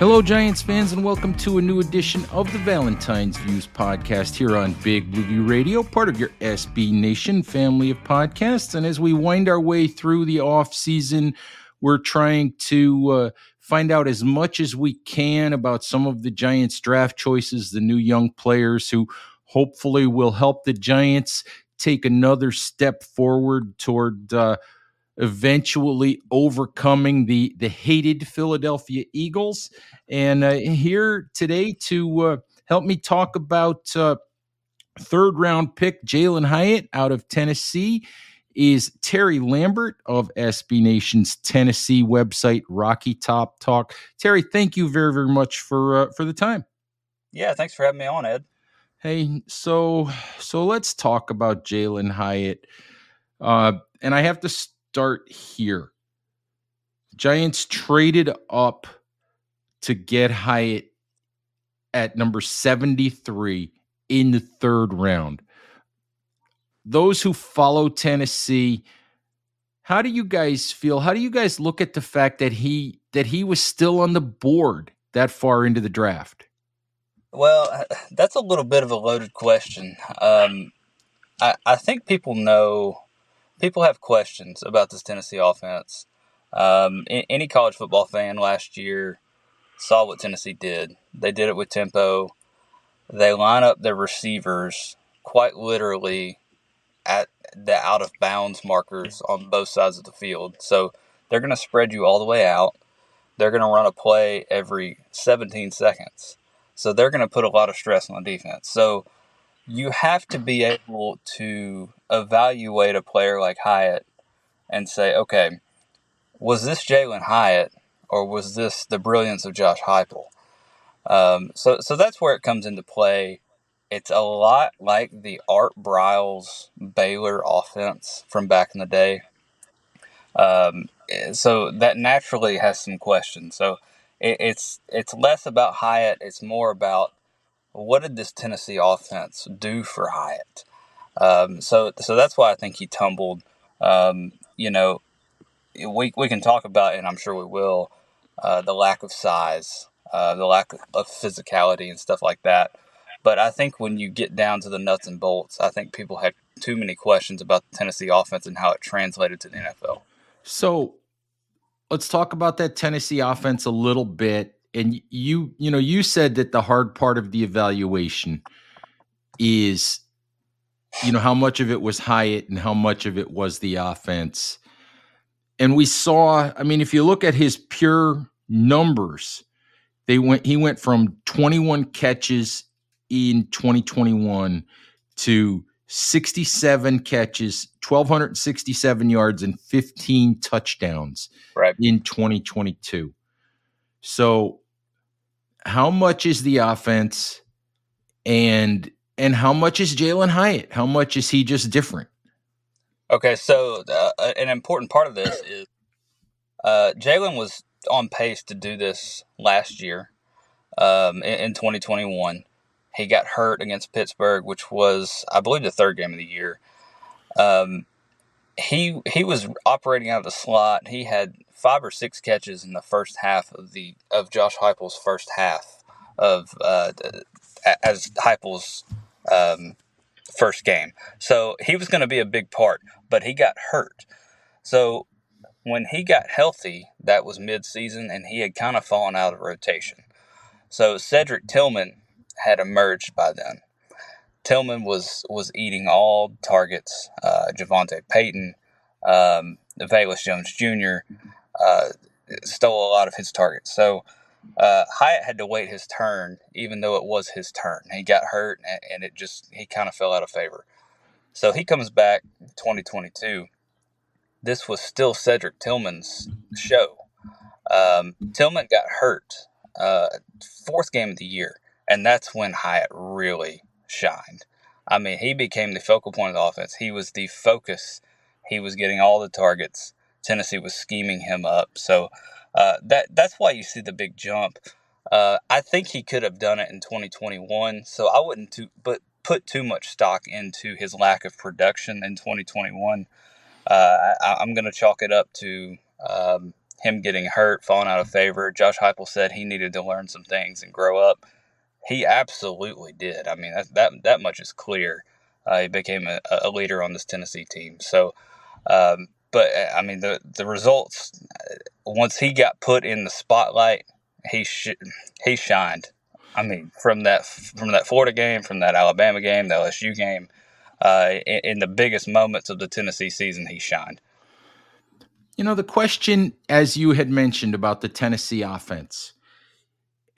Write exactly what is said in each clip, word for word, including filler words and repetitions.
Hello, Giants fans, and welcome to a new edition of the Valentine's Views podcast here on Big Blue Radio, part of your S B Nation family of podcasts. And as we wind our way through the offseason, we're trying to uh, find out as much as we can about some of the Giants' draft choices, the new young players who hopefully will help the Giants take another step forward toward uh, eventually overcoming the, the hated Philadelphia Eagles. And uh, here today to uh, help me talk about uh, third-round pick Jalin Hyatt out of Tennessee is Terry Lambert of S B Nation's Tennessee website, Rocky Top Talk. Terry, thank you very, very much for uh, for the time. Yeah, thanks for having me on, Ed. Hey, so so let's talk about Jalin Hyatt. Uh, and I have to st- Start here. Giants traded up to get Hyatt at number seventy-three in the third round. Those who follow Tennessee, how do you guys feel? How do you guys look at the fact that he that he was still on the board that far into the draft? Well, that's a little bit of a loaded question. Um, I, I think people know. People have questions about this Tennessee offense. Um, any college football fan last year saw what Tennessee did. They did it with tempo. They line up their receivers quite literally at the out-of-bounds markers on both sides of the field. So they're going to spread you all the way out. They're going to run a play every seventeen seconds. So they're going to put a lot of stress on the defense. So you have to be able to evaluate a player like Hyatt and say, okay, was this Jalin Hyatt or was this the brilliance of Josh Heupel? Um, so, so that's where it comes into play. It's a lot like the Art Briles Baylor offense from back in the day. Um, so that naturally has some questions. So it, it's it's less about Hyatt. It's more about what did this Tennessee offense do for Hyatt? Um, so, so that's why I think he tumbled. Um, you know, we we can talk about, and I'm sure we will, uh, the lack of size, uh, the lack of physicality, and stuff like that. But I think when you get down to the nuts and bolts, I think people had too many questions about the Tennessee offense and how it translated to the N F L. So, let's talk about that Tennessee offense a little bit. And you, you know, you said that the hard part of the evaluation is, you know, how much of it was Hyatt and how much of it was the offense. And we saw, I mean, if you look at his pure numbers, they went, he went from twenty-one catches in twenty twenty-one to sixty-seven catches, one thousand two hundred sixty-seven yards and fifteen touchdowns right. in twenty twenty-two. So, how much is the offense and and how much is Jalin Hyatt? How much is he just different? Okay, so uh, an important part of this is uh, Jalin was on pace to do this last year um, in, in twenty twenty-one. He got hurt against Pittsburgh, which was, I believe, the third game of the year. Um, he he was operating out of the slot. He had five or six catches in the first half of the of Josh Heupel's first half of uh, as Heupel's um, first game. So he was going to be a big part, but he got hurt. So when he got healthy, that was mid-season, and he had kind of fallen out of rotation. So Cedric Tillman had emerged by then. Tillman was was eating all targets. Uh, Javonte Payton, um, Velus Jones Junior, Uh, stole a lot of his targets. So uh, Hyatt had to wait his turn, even though it was his turn. He got hurt, and, and it just he kind of fell out of favor. So he comes back twenty twenty-two. This was still Cedric Tillman's show. Um, Tillman got hurt uh, fourth game of the year, and that's when Hyatt really shined. I mean, he became the focal point of the offense. He was the focus. He was getting all the targets. Tennessee was scheming him up. So uh, that that's why you see the big jump. Uh, I think he could have done it in twenty twenty-one, so I wouldn't too, but put too much stock into his lack of production in twenty twenty-one. Uh, I, I'm going to chalk it up to um, him getting hurt, falling out of favor. Josh Heupel said he needed to learn some things and grow up. He absolutely did. I mean, that that, that much is clear. Uh, he became a, a leader on this Tennessee team. So, um, but I mean, the the results, once he got put in the spotlight, he sh- he shined. I mean, from that from that Florida game, from that Alabama game, the L S U game, uh, in, in the biggest moments of the Tennessee season, he shined. You know, the question, as you had mentioned, about the Tennessee offense,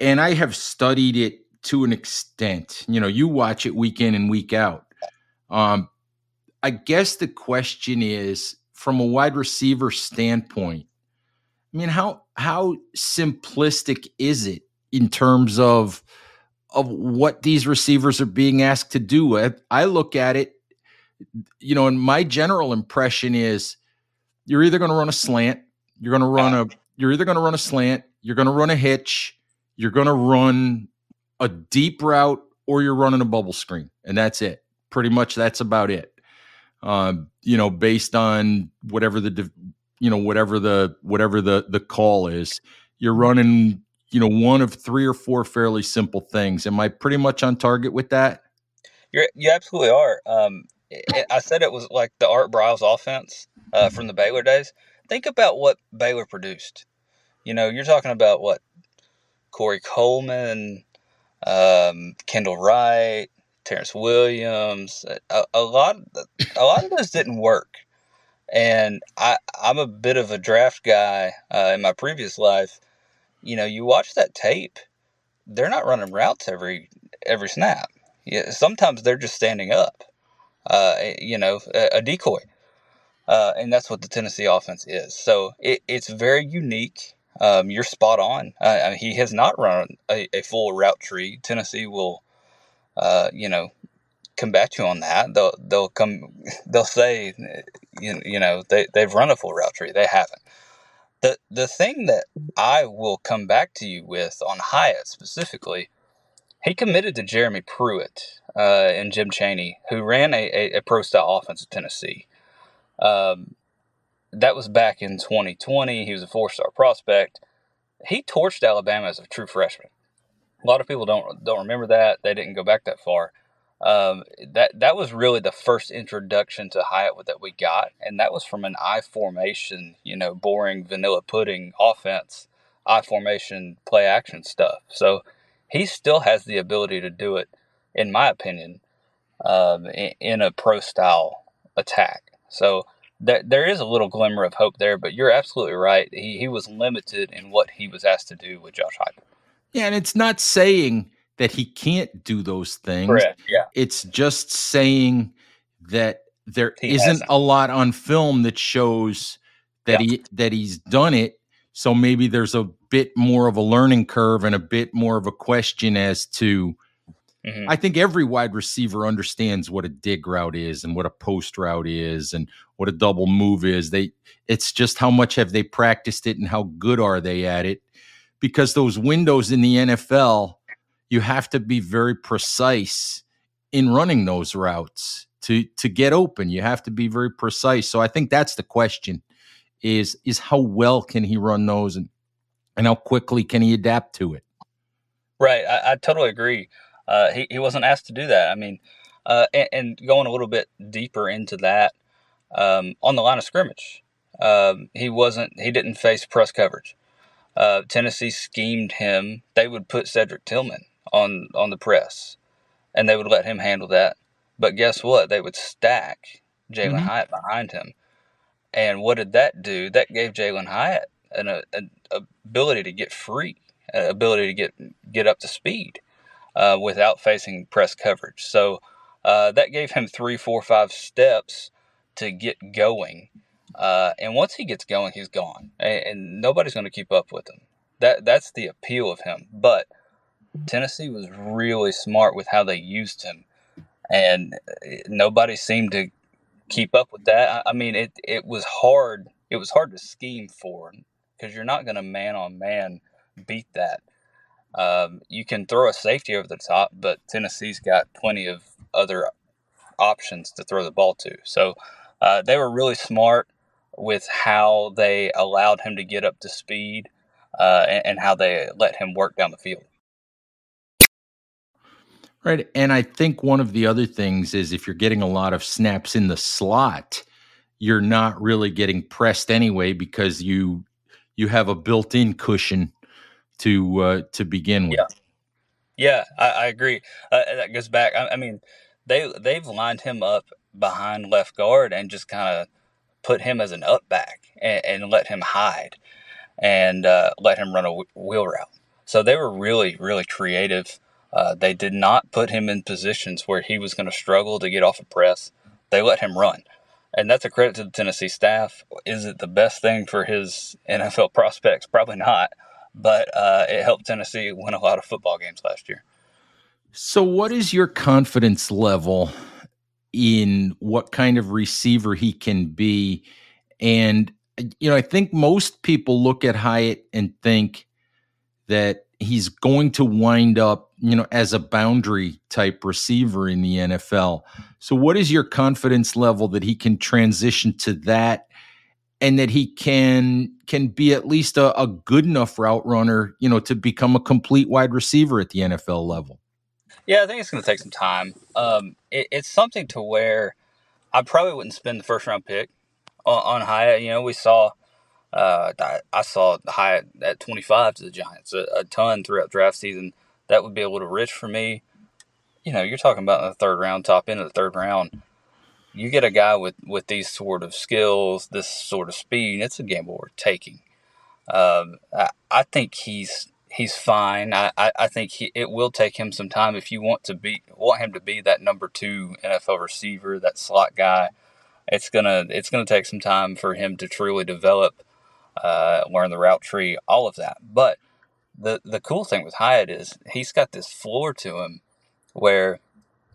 and I have studied it to an extent. You know, you watch it week in and week out. Um, I guess the question is, from a wide receiver standpoint, I mean, how how simplistic is it in terms of of what these receivers are being asked to do with? I look at it, you know, and my general impression is you're either going to run a slant, you're going to run a you're either going to run a slant, you're going to run a hitch, you're going to run a deep route, or you're running a bubble screen, and that's it. Pretty much that's about it. Um, you know, based on whatever the you know whatever the whatever the the call is, you're running, you know, one of three or four fairly simple things. Am I pretty much on target with that? You're, you absolutely are. Um, it, I said it was like the Art Briles offense uh, from the Baylor days. Think about what Baylor produced. You know, you're talking about what Corey Coleman, um, Kendall Wright, Terrence Williams. A, a lot, of, a lot of those didn't work. And I, I'm a bit of a draft guy uh, in my previous life. You know, you watch that tape, they're not running routes every every snap. Yeah, sometimes they're just standing up, uh, you know, a, a decoy. Uh, and that's what the Tennessee offense is. So it, it's very unique. Um, you're spot on. Uh, I mean, he has not run a, a full route tree. Tennessee will, uh, you know, combat you on that. They'll they'll come. They'll say, you, you know, they, they've run a full route tree. They haven't. The the thing that I will come back to you with on Hyatt specifically, he committed to Jeremy Pruitt uh, and Jim Chaney, who ran a, a, a pro-style offense at Tennessee. Um, that was back in twenty twenty. He was a four-star prospect. He torched Alabama as a true freshman. A lot of people don't don't remember that. They didn't go back that far. Um, that that was really the first introduction to Hyatt that we got, and that was from an I formation, you know, boring vanilla pudding offense, I formation play action stuff. So he still has the ability to do it, in my opinion, um, in, in a pro style attack. So there there is a little glimmer of hope there, but you're absolutely right. He he was limited in what he was asked to do with Josh Heupel. Yeah, and it's not saying that he can't do those things. Correct, yeah. It's just saying that there he isn't hasn't. a lot on film that shows that yeah. he that he's done it. So maybe there's a bit more of a learning curve and a bit more of a question as to. Mm-hmm. I think every wide receiver understands what a dig route is and what a post route is and what a double move is. They it's just how much have they practiced it and how good are they at it? Because those windows in the N F L. You have to be very precise in running those routes to to get open. You have to be very precise. So I think that's the question is, is how well can he run those and, and how quickly can he adapt to it? Right. I, I totally agree. Uh, he, he wasn't asked to do that. I mean, uh, and, and going a little bit deeper into that, um, on the line of scrimmage, um, he wasn't, he didn't face press coverage. Uh, Tennessee schemed him. They would put Cedric Tillman on on the press, and they would let him handle that. But guess what? They would stack Jalin mm-hmm. Hyatt behind him. And what did that do? That gave Jalin Hyatt an a, a ability to get free, an ability to get get up to speed uh, without facing press coverage. So uh, that gave him three, four, five steps to get going. Uh, and once he gets going, he's gone, and, and nobody's going to keep up with him. That that's the appeal of him. But Tennessee was really smart with how they used him, and nobody seemed to keep up with that. I, I mean, it it was hard. It was hard to scheme for because you're not going to man on man beat that. Um, you can throw a safety over the top, but Tennessee's got plenty of other options to throw the ball to. So uh, they were really smart. with how they allowed him to get up to speed uh, and, and how they let him work down the field. Right. And I think one of the other things is if you're getting a lot of snaps in the slot, you're not really getting pressed anyway because you you have a built-in cushion to uh, to begin with. Yeah, yeah I, I agree. Uh, that goes back. I, I mean, they, they've lined him up behind left guard and just kind of put him as an up back and, and let him hide and uh, let him run a wheel route. So they were really, really creative. Uh, they did not put him in positions where he was going to struggle to get off a press. They let him run. And that's a credit to the Tennessee staff. Is it the best thing for his N F L prospects? Probably not. But uh, it helped Tennessee win a lot of football games last year. So what is your confidence level in what kind of receiver he can be? And, you know, I think most people look at Hyatt and think that he's going to wind up, you know, as a boundary type receiver in the N F L. So what is your confidence level that he can transition to that and that he can can be at least a, a good enough route runner, you know, to become a complete wide receiver at the N F L level? Yeah, I think it's going to take some time. Um, it, it's something to where I probably wouldn't spend the first round pick on, on Hyatt. You know, we saw uh, I, I saw Hyatt at twenty-five to the Giants a, a ton throughout draft season. That would be a little rich for me. You know, you're talking about in the third round, top end of the third round. You get a guy with, with these sort of skills, this sort of speed, it's a gamble worth taking. Um, I, I think he's he's fine. I, I, I think he, it will take him some time if you want to be want him to be that number two N F L receiver, that slot guy. It's gonna it's gonna take some time for him to truly develop, uh, learn the route tree, all of that. But The the cool thing with Hyatt is he's got this floor to him where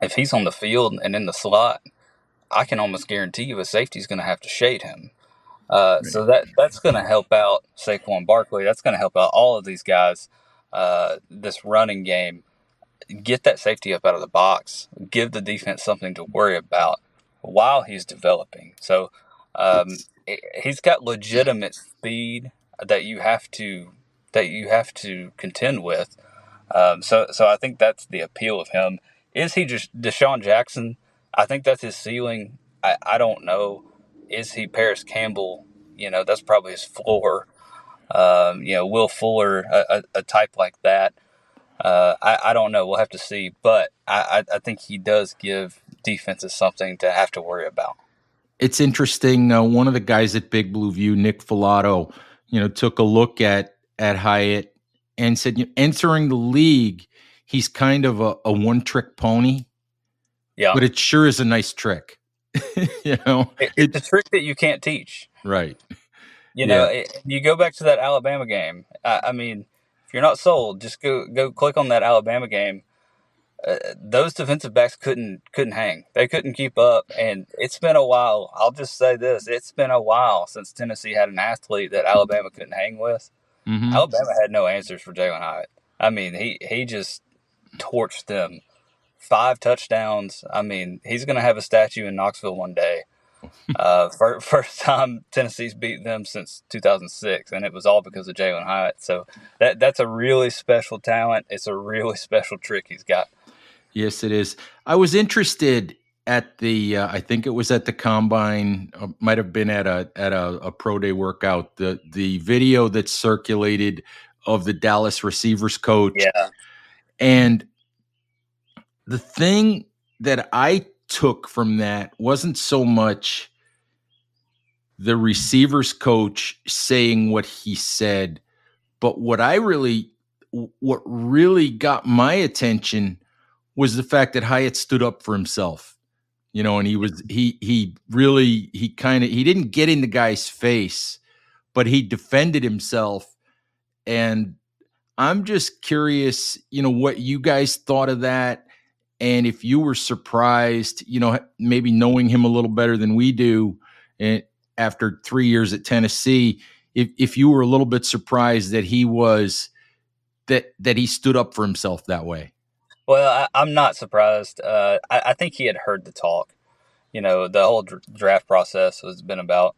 if he's on the field and in the slot, I can almost guarantee you a safety's going to have to shade him. Uh, so that that's going to help out Saquon Barkley. That's going to help out all of these guys, uh, this running game. Get that safety up out of the box. Give the defense something to worry about while he's developing. So um, he's got legitimate speed that you have to – that you have to contend with. Um, so so I think that's the appeal of him. Is he just Deshaun Jackson? I think that's his ceiling. I, I don't know. Is he Paris Campbell? You know, that's probably his floor. Um, you know, Will Fuller, a, a, a type like that. Uh, I, I don't know. We'll have to see. But I, I think he does give defenses something to have to worry about. It's interesting. Uh, one of the guys at Big Blue View, Nick Filato, you know, took a look at at Hyatt and said, you know, entering the league, he's kind of a, a one-trick pony. Yeah. But it sure is a nice trick. You know, it, it's it, a trick that you can't teach. Right. You yeah. know, it, you go back to that Alabama game. I, I mean, if you're not sold, just go go click on that Alabama game. Uh, those defensive backs couldn't couldn't hang. They couldn't keep up, and it's been a while. I'll just say this. It's been a while since Tennessee had an athlete that Alabama couldn't hang with. Mm-hmm. Alabama had no answers for Jalin Hyatt. I mean, he, he just torched them. Five touchdowns. I mean, he's going to have a statue in Knoxville one day. Uh, for, first time Tennessee's beat them since two thousand six, and it was all because of Jalin Hyatt. So that that's a really special talent. It's a really special trick he's got. Yes, it is. I was interested at the, uh, I think it was at the combine, uh, might have been at a at a, a pro day workout. The the video that circulated of the Dallas receivers coach, yeah. And the thing that I took from that wasn't so much the receivers coach saying what he said, but what I really what really got my attention was the fact that Hyatt stood up for himself. You know, and he was, he, he really, he kind of, he didn't get in the guy's face, but he defended himself. And I'm just curious, you know, what you guys thought of that. And if you were surprised, you know, maybe knowing him a little better than we do and after three years at Tennessee, if, if you were a little bit surprised that he was, that, that he stood up for himself that way. Well, I, I'm not surprised. Uh, I, I think he had heard the talk. You know, the whole dr- draft process has been about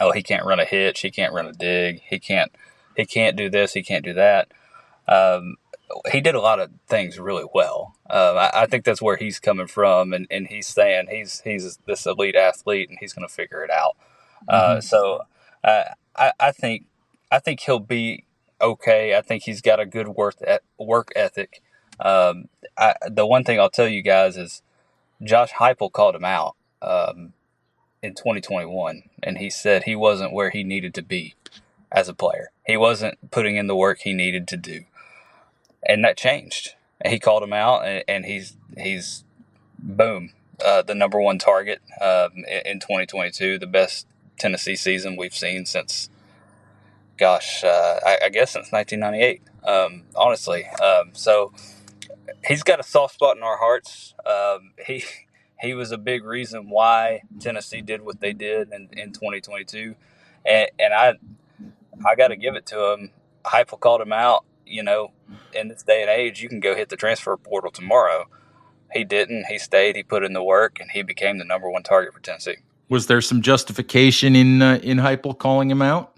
oh, he can't run a hitch, he can't run a dig, he can't he can't do this, he can't do that. Um, he did a lot of things really well. Um, I, I think that's where he's coming from, and, and he's saying he's he's this elite athlete, and he's going to figure it out. Mm-hmm. Uh, so uh, I, I think I think he'll be okay. I think he's got a good work work ethic. Um, I, the one thing I'll tell you guys is Josh Heupel called him out um, in twenty twenty-one, and he said he wasn't where he needed to be as a player. He wasn't putting in the work he needed to do. And that changed. He called him out, and, and he's he's boom, uh, the number one target um, in twenty twenty-two, the best Tennessee season we've seen since, gosh, uh, I, I guess since nineteen ninety-eight. Um, honestly, um, so he's got a soft spot in our hearts. Um, he he was a big reason why Tennessee did what they did in, in twenty twenty-two, and and I I got to give it to him. Heupel called him out. You know, in this day and age, you can go hit the transfer portal tomorrow. He didn't. He stayed. He put in the work, and he became the number one target for Tennessee. Was there some justification in uh, in Heupel calling him out?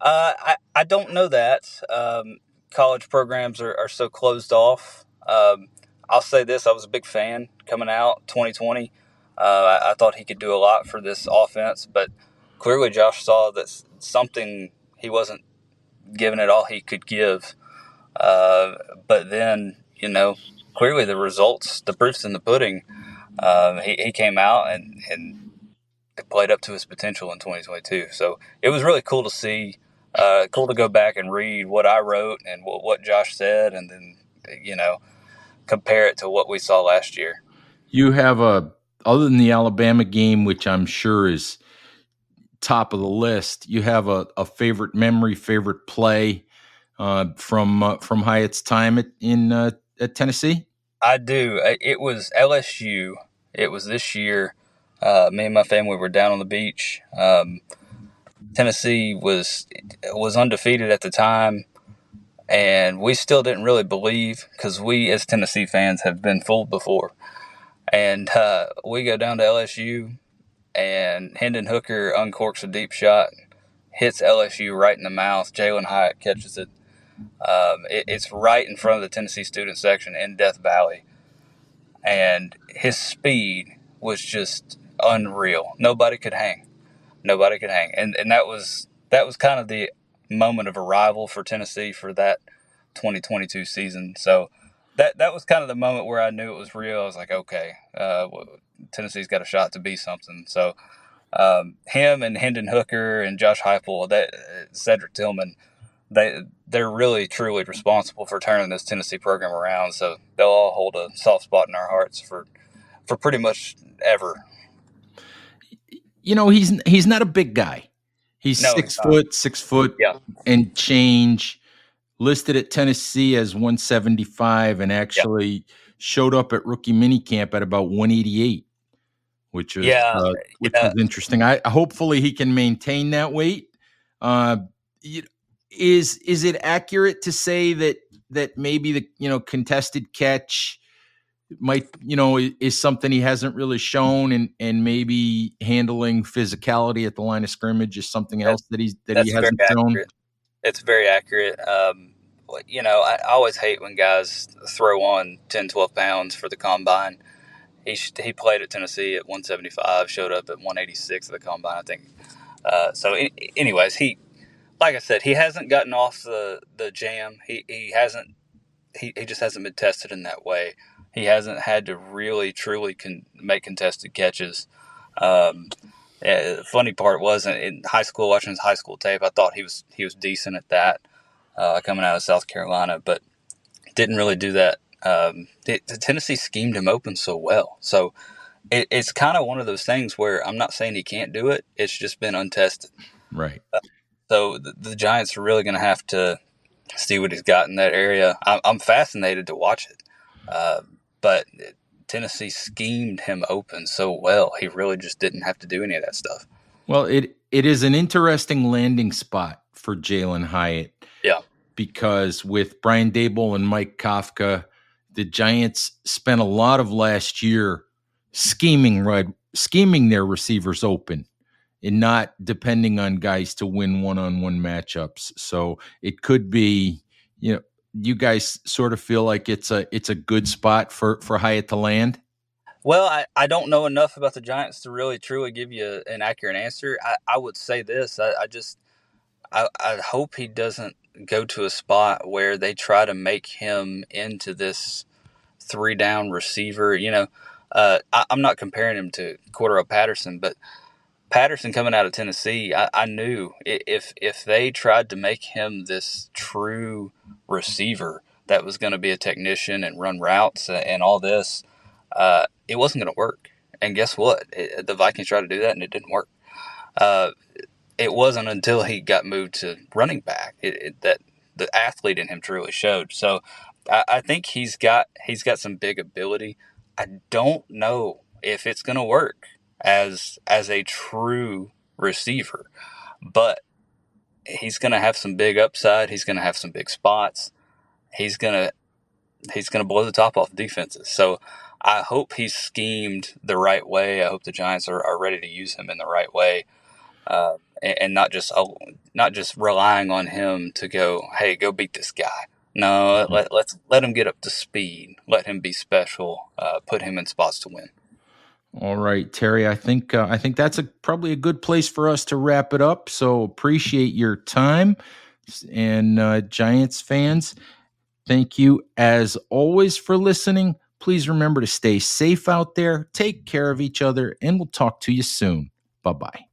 Uh, I, I don't know that. Um, college programs are, are so closed off. Um, I'll say this. I was a big fan coming out twenty twenty. Uh, I, I thought he could do a lot for this offense, but clearly Josh saw that something he wasn't giving it all he could give. Uh, but then, you know, clearly the results, the proof's in the pudding. Um, he, he came out and, and played up to his potential in twenty twenty-two. So it was really cool to see, uh, cool to go back and read what I wrote and what, what Josh said, and then, you know, compare it to what we saw last year. You have a, other than the Alabama game, which I'm sure is top of the list, you have a, a favorite memory, favorite play uh, from uh, from Hyatt's time at, in uh, at Tennessee? I do. It was L S U. It was this year. Uh, me and my family were down on the beach. Um, Tennessee was was undefeated at the time, and we still didn't really believe, because we as Tennessee fans have been fooled before. And uh, we go down to L S U. And Hendon Hooker uncorks a deep shot, hits L S U right in the mouth. Jalin Hyatt catches it. Um, it. It's right in front of the Tennessee student section in Death Valley. And his speed was just unreal. Nobody could hang. Nobody could hang. And and that was that was kind of the moment of arrival for Tennessee for that twenty twenty-two season. So that, that was kind of the moment where I knew it was real. I was like, okay, uh, Tennessee's got a shot to be something. So um, him and Hendon Hooker and Josh Heupel, that uh, Cedric Tillman, they they're really truly responsible for turning this Tennessee program around. So they'll all hold a soft spot in our hearts for for pretty much ever. You know, he's he's not a big guy. He's no, six he's foot, six foot yeah. and change. Listed at Tennessee as one seventy-five, and actually yeah. showed up at rookie minicamp at about one eighty-eight, which is yeah, uh, which yeah. is interesting. I hopefully he can maintain that weight. Uh, is is it accurate to say that that maybe the you know contested catch might you know is something he hasn't really shown, and and maybe handling physicality at the line of scrimmage is something else that he's that he hasn't shown? Accurate. It's very accurate. Um, You know, I always hate when guys throw on ten, twelve pounds for the combine. He he played at Tennessee at one seventy-five, showed up at one eighty-six at the combine, I think. Uh, so, anyways, he, like I said, he hasn't gotten off the, the jam. He he hasn't. He, he just hasn't been tested in that way. He hasn't had to really truly con- make contested catches. Um, yeah, the funny part was in high school, watching his high school tape, I thought he was he was decent at that. Uh, coming out of South Carolina, but didn't really do that. Um, it, Tennessee schemed him open so well. So it, it's kind of one of those things where I'm not saying he can't do it. It's just been untested. Right. Uh, so the, the Giants are really going to have to see what he's got in that area. I'm, I'm fascinated to watch it. Uh, but Tennessee schemed him open so well. He really just didn't have to do any of that stuff. Well, it it is an interesting landing spot for Jalin Hyatt. Yeah. Because with Brian Daboll and Mike Kafka, the Giants spent a lot of last year scheming right, scheming their receivers open and not depending on guys to win one-on-one matchups. So it could be, you know, you guys sort of feel like it's a it's a good spot for, for Hyatt to land? Well, I, I don't know enough about the Giants to really truly give you an accurate answer. I, I would say this. I, I just I, I hope he doesn't go to a spot where they try to make him into this three-down receiver. You know, uh, I, I'm not comparing him to Cordero Patterson, but Patterson coming out of Tennessee, I, I knew if if they tried to make him this true receiver that was going to be a technician and run routes and all this, uh, it wasn't going to work. And guess what? It, the Vikings tried to do that, and it didn't work. Uh, it wasn't until he got moved to running back it, it, that the athlete in him truly showed. So I, I think he's got he's got some big ability. I don't know if it's going to work as as a true receiver, but he's going to have some big upside. He's going to have some big spots. He's going to he's going to blow the top off defenses. So I hope he's schemed the right way. I hope the Giants are, are ready to use him in the right way, uh, and, and not just uh, not just relying on him to go, hey, go beat this guy. No, mm-hmm. let, let's let him get up to speed. Let him be special. Uh, put him in spots to win. All right, Terry, I think uh, I think that's a, probably a good place for us to wrap it up. So appreciate your time. And uh, Giants fans, thank you as always for listening. Please remember to stay safe out there, take care of each other, and we'll talk to you soon. Bye-bye.